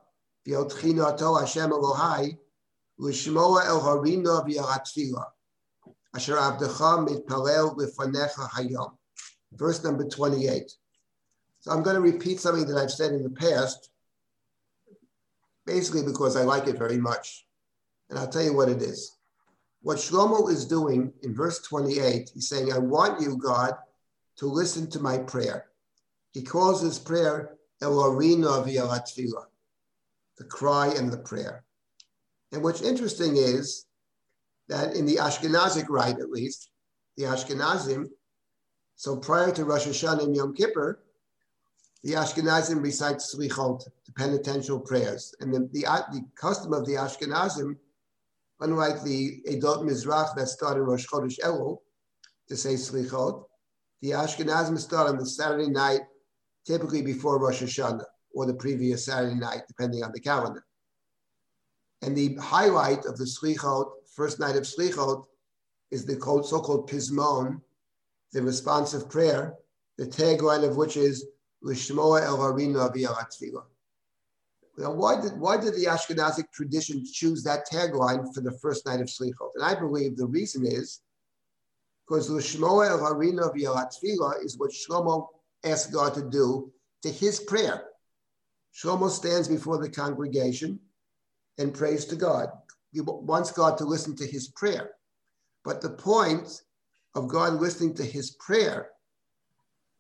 v'yotchinato Hashem Elohai l'shmoa el harino v'yarat tfilah. Asher Abdecha Mitpalel Lifanecha Hayom. Verse number twenty-eight. So I'm going to repeat something that I've said in the past, basically because I like it very much. And I'll tell you what it is. What Shlomo is doing in verse twenty-eight, he's saying, I want you, God, to listen to my prayer. He calls his prayer El Arina V'Yarat Tefila, the cry and the prayer. And what's interesting is, that in the Ashkenazic rite, at least, the Ashkenazim, so prior to Rosh Hashanah and Yom Kippur, the Ashkenazim recite Selichot, the penitential prayers. And the, the, the custom of the Ashkenazim, unlike the Edot Mizrach that started Rosh Chodesh Elul, to say Selichot, the Ashkenazim start on the Saturday night, typically before Rosh Hashanah, or the previous Saturday night, depending on the calendar. And the highlight of the Selichot, first night of Selichot, is the so-called Pizmon, the responsive prayer, the tagline of which is L'shmoa el harino v'yarat tefila. Now, why did why did the Ashkenazic tradition choose that tagline for the first night of Selichot? And I believe the reason is because L'shmoa el harino v'yarat tefila is what Shlomo asked God to do to his prayer. Shlomo stands before the congregation and prays to God. He wants God to listen to his prayer. But the point of God listening to his prayer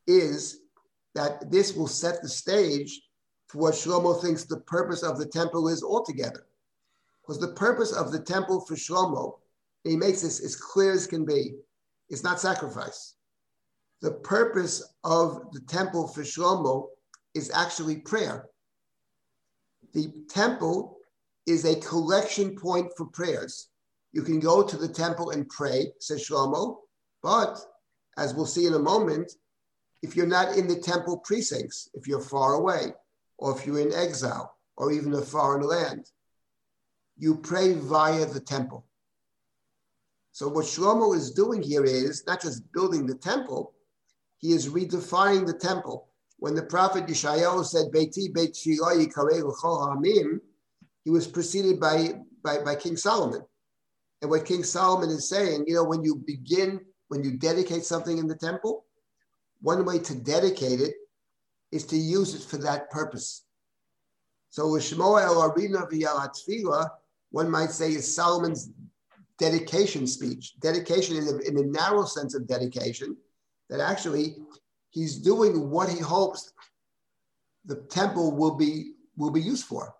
is that this will set the stage for what Shlomo thinks the purpose of the temple is altogether. Because the purpose of the temple for Shlomo, and he makes this as clear as can be, is not sacrifice. The purpose of the temple for Shlomo is actually prayer. The temple is a collection point for prayers. You can go to the temple and pray, says Shlomo, but as we'll see in a moment, if you're not in the temple precincts, if you're far away, or if you're in exile, or even a foreign land, you pray via the temple. So what Shlomo is doing here is not just building the temple, he is redefining the temple. When the prophet Yeshayahu said, Beiti Beit Shiloh Yikarei L'chol Hamim, he was preceded by, by, by King Solomon. And what King Solomon is saying, you know, when you begin, when you dedicate something in the temple, one way to dedicate it is to use it for that purpose. So L'shmoa el harino v'yarat tefila, one might say, is Solomon's dedication speech. Dedication in the, in the narrow sense of dedication, that actually he's doing what he hopes the temple will be, will be used for,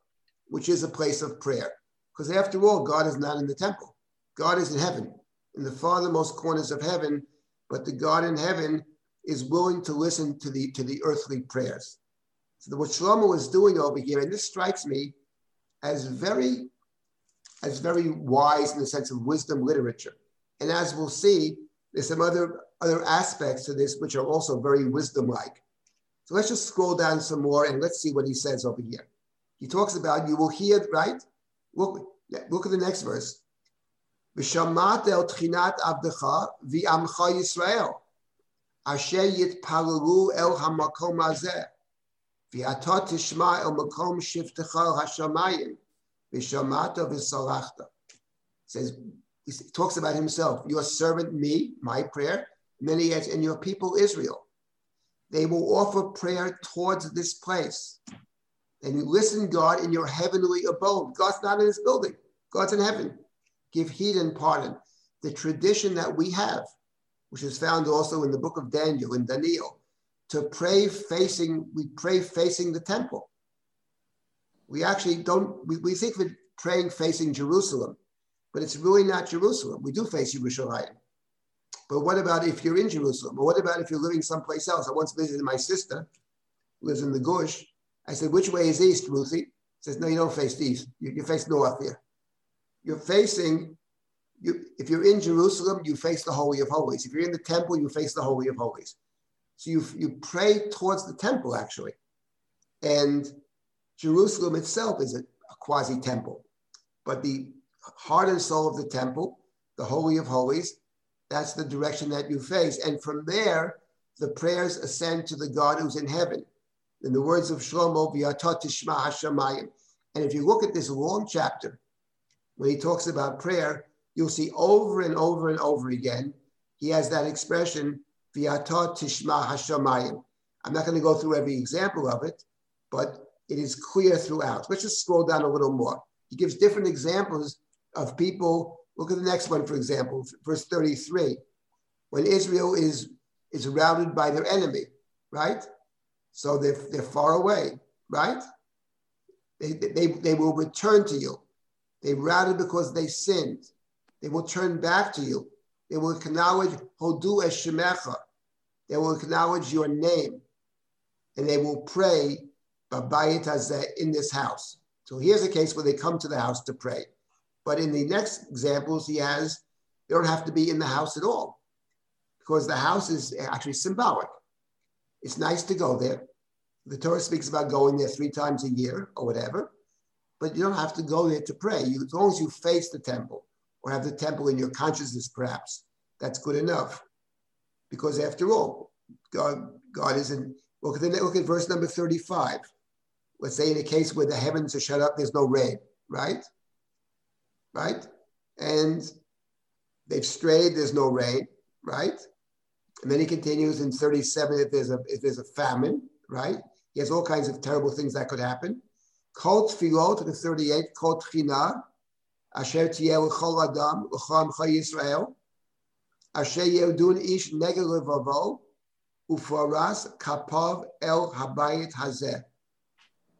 which is a place of prayer. Because after all, God is not in the temple. God is in heaven, in the farthermost corners of heaven, but the God in heaven is willing to listen to the, to the earthly prayers. So what Shlomo is doing over here, and this strikes me as very, as very wise in the sense of wisdom literature. And as we'll see, there's some other, other aspects to this which are also very wisdom-like. So let's just scroll down some more and let's see what he says over here. He talks about, you will hear, right? Look, look at the next verse. V'shamat el tchinat avdecha v'amcha Yisrael asher yitpalalu el hamakom hazeh v'ata tishma el makom shivtecha hashamayim v'shamata v'salachta. Says, he talks about himself, your servant me, my prayer, and then he adds, and your people Israel. They will offer prayer towards this place. And you listen, God, in your heavenly abode. God's not in this building. God's in heaven. Give heed and pardon. The tradition that we have, which is found also in the book of Daniel, in Daniel, to pray facing, we pray facing the temple. We actually don't, we, we think of it praying facing Jerusalem, but it's really not Jerusalem. We do face Yerushalayim. But what about if you're in Jerusalem? Or what about if you're living someplace else? I once visited my sister, who lives in the Gush. I said, which way is east, Ruthie? She says, no, you don't face east. You, you face north here. You're facing, you, if you're in Jerusalem, you face the Holy of Holies. If you're in the temple, you face the Holy of Holies. So you, you pray towards the temple, actually. And Jerusalem itself is a, a quasi-temple. But the heart and soul of the temple, the Holy of Holies, that's the direction that you face. And from there, the prayers ascend to the God who's in heaven. In the words of Shlomo, V'yata tishma hashamayim. And if you look at this long chapter, when he talks about prayer, you'll see over and over and over again, he has that expression, V'yata tishma hashamayim. I'm not going to go through every example of it, but it is clear throughout. Let's just scroll down a little more. He gives different examples of people. Look at the next one, for example, verse thirty-three. When Israel is, is routed by their enemy, right? So they're, they're far away, right? They, they, they will return to you. They routed because they sinned. They will turn back to you. They will acknowledge Hodu es Shemecha. They will acknowledge your name. And they will pray Babayit Hazeh in this house. So here's a case where they come to the house to pray. But in the next examples he has, they don't have to be in the house at all, because the house is actually symbolic. It's nice to go there. The Torah speaks about going there three times a year or whatever, but you don't have to go there to pray. You, as long as you face the temple or have the temple in your consciousness, perhaps, that's good enough. Because after all, God, God is in, look at, look at verse number thirty-five. Let's say in a case where the heavens are shut up, there's no rain, right? Right? And they've strayed, there's no rain, right? And then he continues in thirty-seven, if there's a if there's a famine, right? He has all kinds of terrible things that could happen. Kol tfilot, the thirty-eight, kol tchina, asher tiyeh l'chol adam, l'chol amcha Yisrael, asher yerdun ish negel levavo, ufaras kapav el habayit hazeh.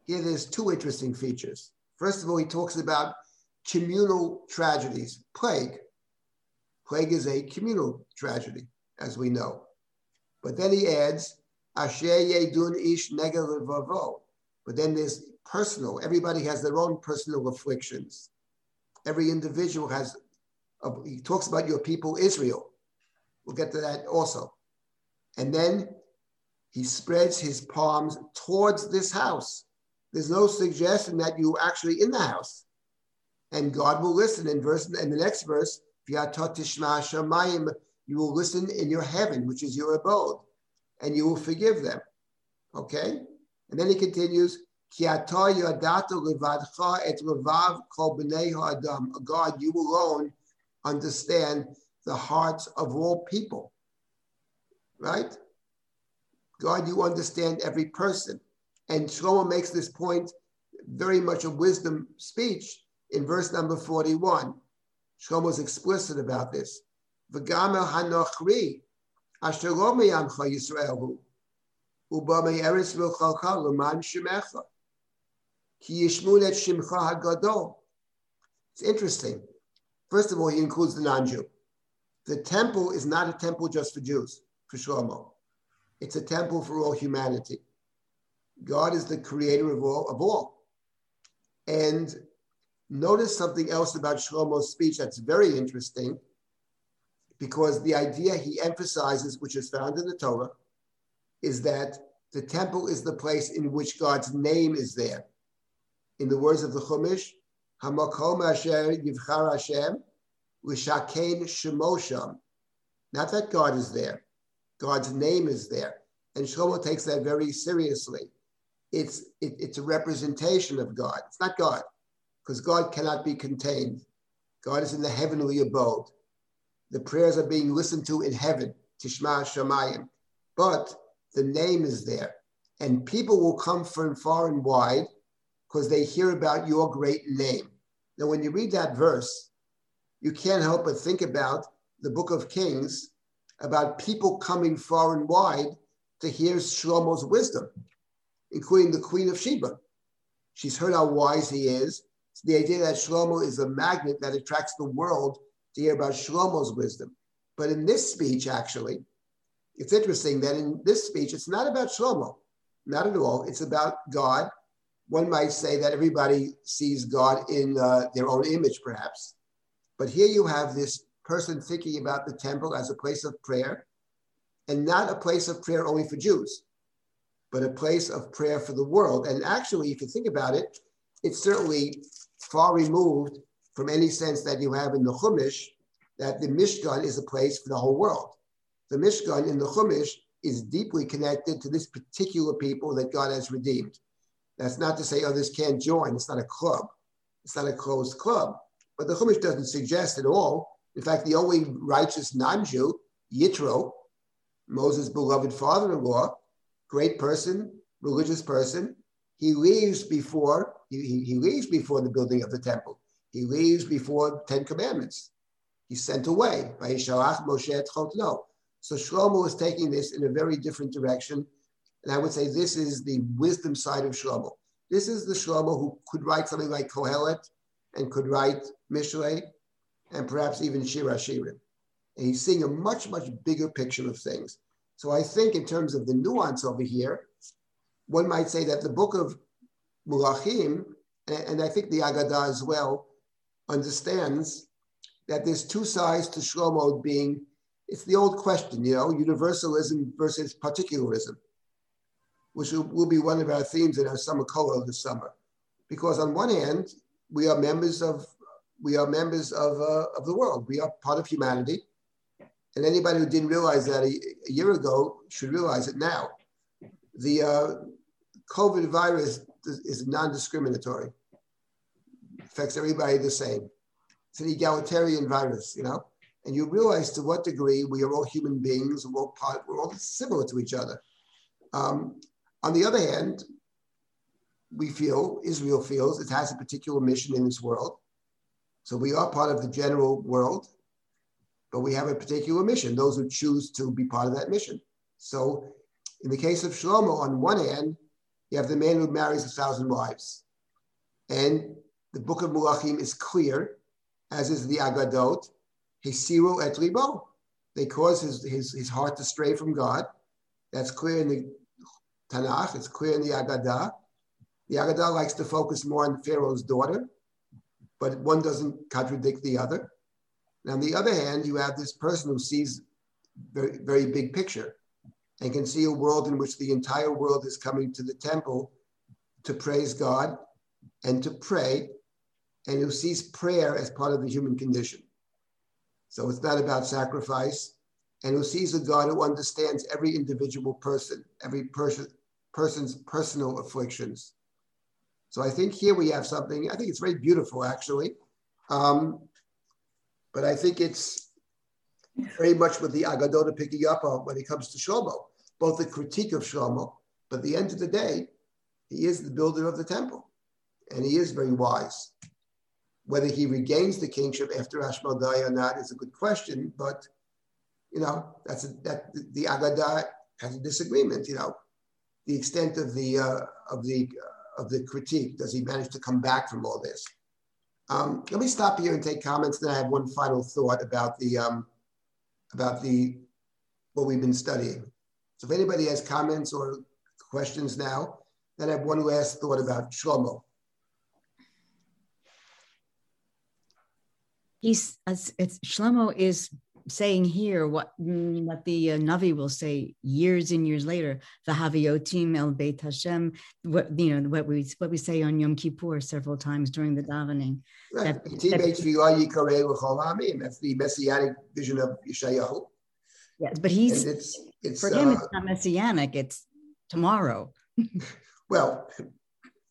Here there's two interesting features. First of all, he talks about communal tragedies, plague. Plague is a communal tragedy, as we know. But then he adds, Asher Yedun Ish Negel Levavo. But then there's personal, everybody has their own personal afflictions. Every individual has, a, he talks about your people Israel. We'll get to that also. And then he spreads his palms towards this house. There's no suggestion that you're actually in the house. And God will listen in verse, and the next verse, you will listen in your heaven, which is your abode, and you will forgive them. Okay? And then he continues, God, you alone understand the hearts of all people. Right? God, you understand every person. And Shlomo makes this point, very much a wisdom speech. In verse number forty-one, Shlomo is explicit about this. It's interesting. First of all, he includes the non-Jew. The temple is not a temple just for Jews, for Shlomo. It's a temple for all humanity. God is the creator of all, of all. And notice something else about Shlomo's speech that's very interesting, because the idea he emphasizes, which is found in the Torah, is that the temple is the place in which God's name is there. In the words of the Chumash, Hamakom asher yivchar Hashem l'shaken shemo sham. Not that God is there. God's name is there. And Shlomo takes that very seriously. It's, it, it's a representation of God. It's not God, because God cannot be contained. God is in the heavenly abode. The prayers are being listened to in heaven, Tishma Shamayim. But the name is there. And people will come from far and wide because they hear about your great name. Now, when you read that verse, you can't help but think about the book of Kings, about people coming far and wide to hear Shlomo's wisdom, including the Queen of Sheba. She's heard how wise he is. It's the idea that Shlomo is a magnet that attracts the world to hear about Shlomo's wisdom. But in this speech, actually, it's interesting that in this speech, it's not about Shlomo, not at all. It's about God. One might say that everybody sees God in uh, their own image, perhaps. But here you have this person thinking about the temple as a place of prayer, and not a place of prayer only for Jews, but a place of prayer for the world. And actually, if you think about it, it's certainly far removed from any sense that you have in the Chumash that the Mishkan is a place for the whole world. The Mishkan in the Chumash is deeply connected to this particular people that God has redeemed. That's not to say others can't join. It's not a club. It's not a closed club. But the Chumash doesn't suggest at all. In fact, the only righteous non-Jew, Yitro, Moses' beloved father-in-law, great person, religious person, he leaves before he, he, he leaves before the building of the temple. He leaves before the Ten Commandments. He's sent away by Yishalach Moshe et Chotno. So Shlomo is taking this in a very different direction. And I would say this is the wisdom side of Shlomo. This is the Shlomo who could write something like Kohelet and could write Mishle and perhaps even Shir Hashirim. And he's seeing a much, much bigger picture of things. So I think in terms of the nuance over here, one might say that the book of Melachim, and I think the Agadah as well, understands that there's two sides to Shlomo being, it's the old question, you know, universalism versus particularism, which will be one of our themes in our summer kollel this summer. Because on one hand, we are members of we are members of, uh, of the world. We are part of humanity. And anybody who didn't realize that a, a year ago should realize it now. The uh, COVID virus is non-discriminatory. Affects everybody the same. It's an egalitarian virus, you know? And you realize to what degree we are all human beings, we're all, part, we're all similar to each other. Um, on the other hand, we feel, Israel feels, it has a particular mission in this world. So we are part of the general world, but we have a particular mission, those who choose to be part of that mission. So in the case of Shlomo, on one hand, you have the man who marries a thousand wives. And the book of Melachim is clear, as is the Agadot, Hesiru et Libo. They cause his, his, his heart to stray from God. That's clear in the Tanakh, it's clear in the Agadah. The Agadah likes to focus more on Pharaoh's daughter, but one doesn't contradict the other. And on the other hand, you have this person who sees very, very big picture and can see a world in which the entire world is coming to the temple to praise God and to pray, and who sees prayer as part of the human condition. So it's not about sacrifice, and who sees a God who understands every individual person, every person, person's personal afflictions. So I think here we have something, I think it's very beautiful actually, um, but I think it's very much what the Agadah are picking up on when it comes to Shlomo, both the critique of Shlomo, but at the end of the day, he is the builder of the temple, and he is very wise. Whether he regains the kingship after Ashmedai or not is a good question, but you know, that's a, that the Agadah has a disagreement, you know, the extent of the, uh, of the, uh, of the critique. Does he manage to come back from all this? Um, let me stop here and take comments. Then I have one final thought about the, um, about the, what we've been studying. So if anybody has comments or questions now, then I have one last thought about Shlomo. He's, it's, it's, Shlomo is saying here what, what the uh, Navi will say years and years later, the Haviotim El Beit Hashem, what, you know, what we what we say on Yom Kippur several times during the davening. Right. That, that, that's the messianic vision of Yeshayahu. Yes, but he's, it's, it's, for him, uh, it's not messianic, it's tomorrow. Well,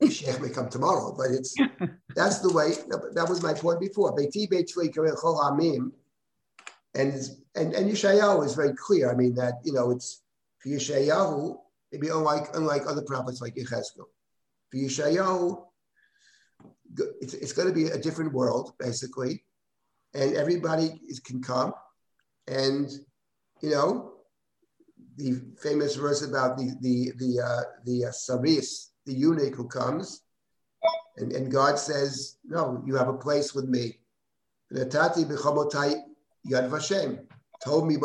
Yeshayahu may come tomorrow, but it's, that's the way, that was my point before. And, and, and Yeshayahu is very clear. I mean, that, you know, it's For Yeshayahu, it'd be unlike, unlike other prophets like Yechezkel. For Yeshayahu, it's, it's going to be a different world, basically. And everybody is, can come. And, you know, the famous verse about the the the uh, the uh, Saris, the eunuch who comes. And, and God says, no, you have a place with me. Told me,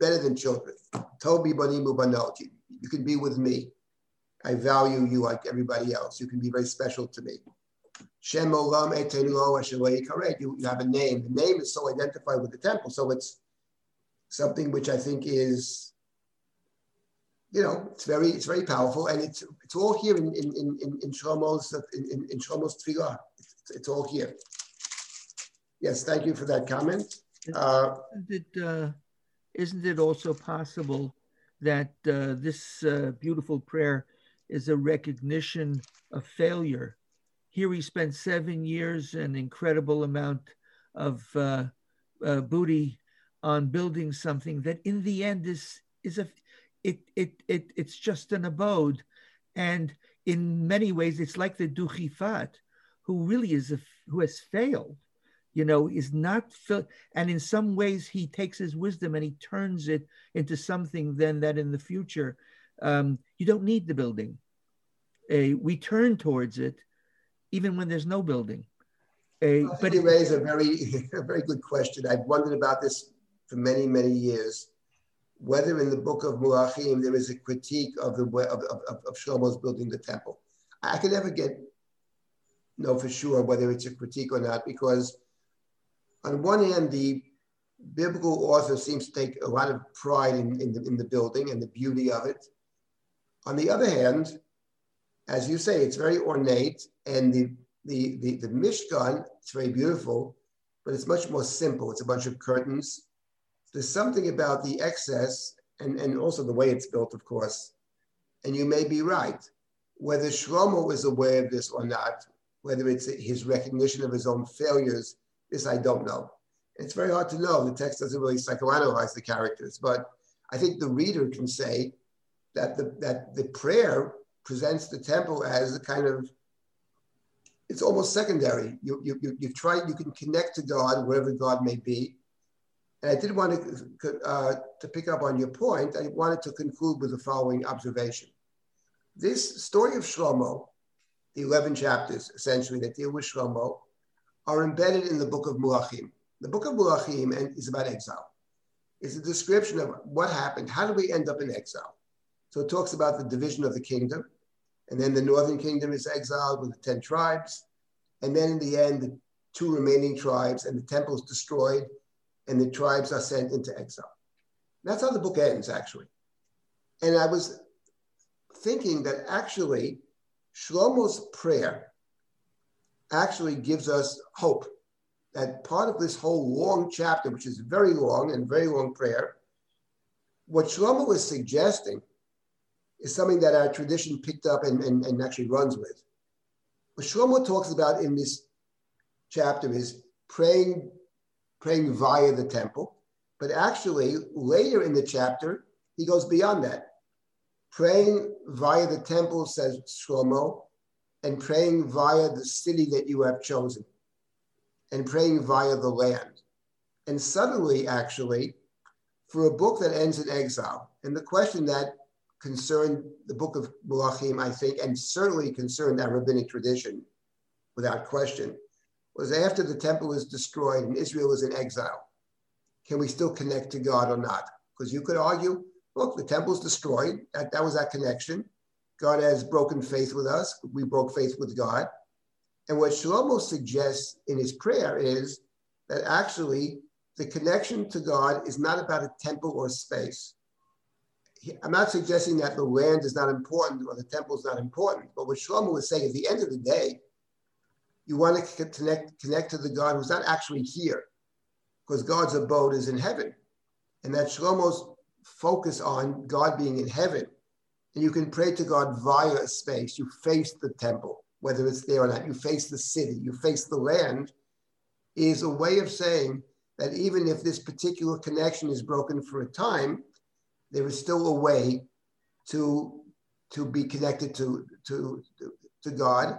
better than children. Told me, you can be with me. I value you like everybody else. You can be very special to me. You, you have a name. The name is so identified with the temple. So it's something which I think is, you know, it's very, it's very powerful, and it's it's all here in in in in Shlomo's in in, in Shlomo's tefillah. It's, it's all here. Yes, thank you for that comment. Uh, isn't it, uh, isn't it also possible that uh, this uh, beautiful prayer is a recognition of failure? Here he spent seven years, an incredible amount of uh, uh, booty on building something that, in the end, is is a It, it, it, it's just an abode. And in many ways, it's like the Duchifat, who really is, a, who has failed, you know, is not, fil- and in some ways he takes his wisdom and he turns it into something then that in the future, um, you don't need the building. Uh, we turn towards it, even when there's no building. Uh, well, but you raise a very, a very good question. I've wondered about this for many, many years. Whether in the book of Melachim there is a critique of the of, of, of Shlomo's building the temple. I could never get know for sure whether it's a critique or not, because on one hand, the biblical author seems to take a lot of pride in, in, the, in the building and the beauty of it. On the other hand, as you say, it's very ornate, and the, the, the, the Mishkan, it's very beautiful, but it's much more simple. It's a bunch of curtains. There's something about the excess and, and also the way it's built, of course, and you may be right. Whether Shlomo is aware of this or not, whether it's his recognition of his own failures, this I don't know. It's very hard to know. The text doesn't really psychoanalyze the characters, but I think the reader can say that the, that the prayer presents the temple as a kind of, it's almost secondary. You, you, you, you try, you can connect to God, wherever God may be. And I did want to, uh, to pick up on your point. I wanted to conclude with the following observation. This story of Shlomo, the eleven chapters, essentially, that deal with Shlomo, are embedded in the book of Melachim. The book of Melachim is about exile. It's a description of what happened. How did we end up in exile? So it talks about the division of the kingdom. And then the northern kingdom is exiled with the ten tribes. And then in the end, the two remaining tribes, and the temple is destroyed, and the tribes are sent into exile. That's how the book ends, actually. And I was thinking that actually Shlomo's prayer actually gives us hope that part of this whole long chapter, which is very long and very long prayer, what Shlomo is suggesting is something that our tradition picked up and, and, and actually runs with. What Shlomo talks about in this chapter is praying praying via the temple, but actually later in the chapter, he goes beyond that. Praying via the temple, says Shlomo, and praying via the city that you have chosen, and praying via the land. And suddenly, actually, for a book that ends in exile, and the question that concerned the book of Melachim, I think, and certainly concerned our rabbinic tradition, without question, was after the temple is destroyed and Israel is in exile, can we still connect to God or not? Because you could argue, look, the temple is destroyed. That, that was that connection. God has broken faith with us. We broke faith with God. And what Shlomo suggests in his prayer is that actually the connection to God is not about a temple or space. He, I'm not suggesting that the land is not important or the temple is not important, but what Shlomo was saying at the end of the day, you want to connect, connect to the God who's not actually here, because God's abode is in heaven. And that Shlomo's focus on God being in heaven. And you can pray to God via a space. You face the temple, whether it's there or not. You face the city. You face the land. Is a way of saying that even if this particular connection is broken for a time, there is still a way to to be connected to to to God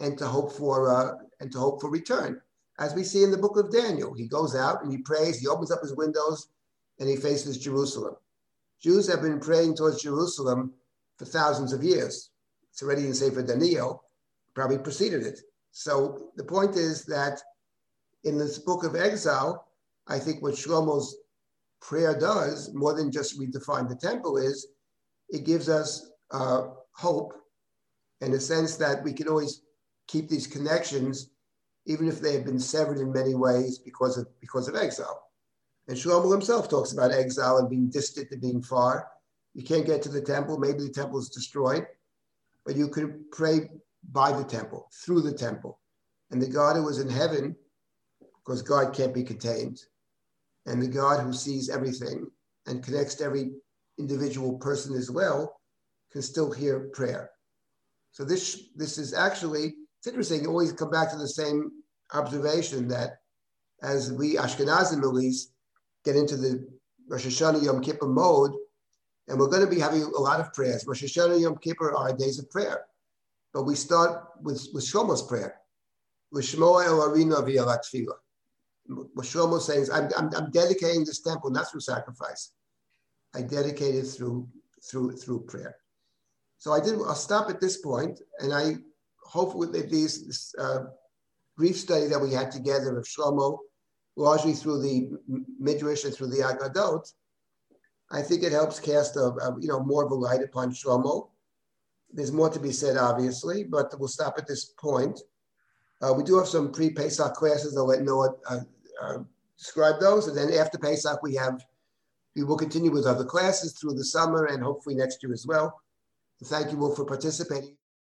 and to hope for uh, and to hope for return. As we see in the book of Daniel, he goes out and he prays, he opens up his windows and he faces Jerusalem. Jews have been praying towards Jerusalem for thousands of years. It's already in Sefer Daniel, probably preceded it. So the point is that in this book of exile, I think what Shlomo's prayer does, more than just redefine the temple, is it gives us uh, hope and a sense that we can always keep these connections, even if they have been severed in many ways because of because of exile. And Shlomo himself talks about exile and being distant and being far. You can't get to the temple. Maybe the temple is destroyed, but you can pray by the temple, through the temple. And the God who is in heaven, because God can't be contained, and the God who sees everything and connects to every individual person as well, can still hear prayer. So this, this is actually, it's interesting, you always come back to the same observation that as we Ashkenazim at least get into the Rosh Hashanah Yom Kippur mode, and we're going to be having a lot of prayers. Rosh Hashanah Yom Kippur are days of prayer, but we start with, with Shlomo's prayer. With Shmoa El Arino V'Yalat Tefila. What Shlomo is saying is, I'm, I'm, I'm dedicating this temple, not through sacrifice. I dedicate it through, through, through prayer. So I did, I'll stop at this point, and I hope with these, this uh, brief study that we had together of Shlomo, largely through the Midrash and through the Agadot, I think it helps cast a, a you know more of a light upon Shlomo. There's more to be said, obviously, but we'll stop at this point. Uh, we do have some pre-Pesach classes. I'll let Noah uh, uh, describe those. And then after Pesach, we have, we will continue with other classes through the summer and hopefully next year as well. Thank you all for participating.